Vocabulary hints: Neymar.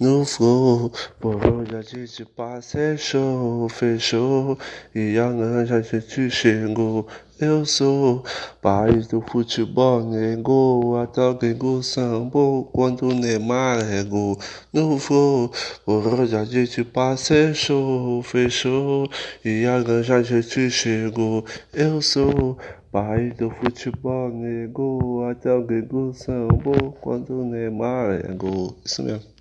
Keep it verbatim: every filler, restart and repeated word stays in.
no flow. Por onde a gente passejou, fechou, e a grande a gente chegou. Eu sou país do futebol, negou, até alguém sambou quando o Neymar regou no flow. Por onde a gente passejou, fechou, e a grande a gente chegou. Eu sou país do futebol, negou, até alguém sambou quando o Neymar regou. Isso mesmo.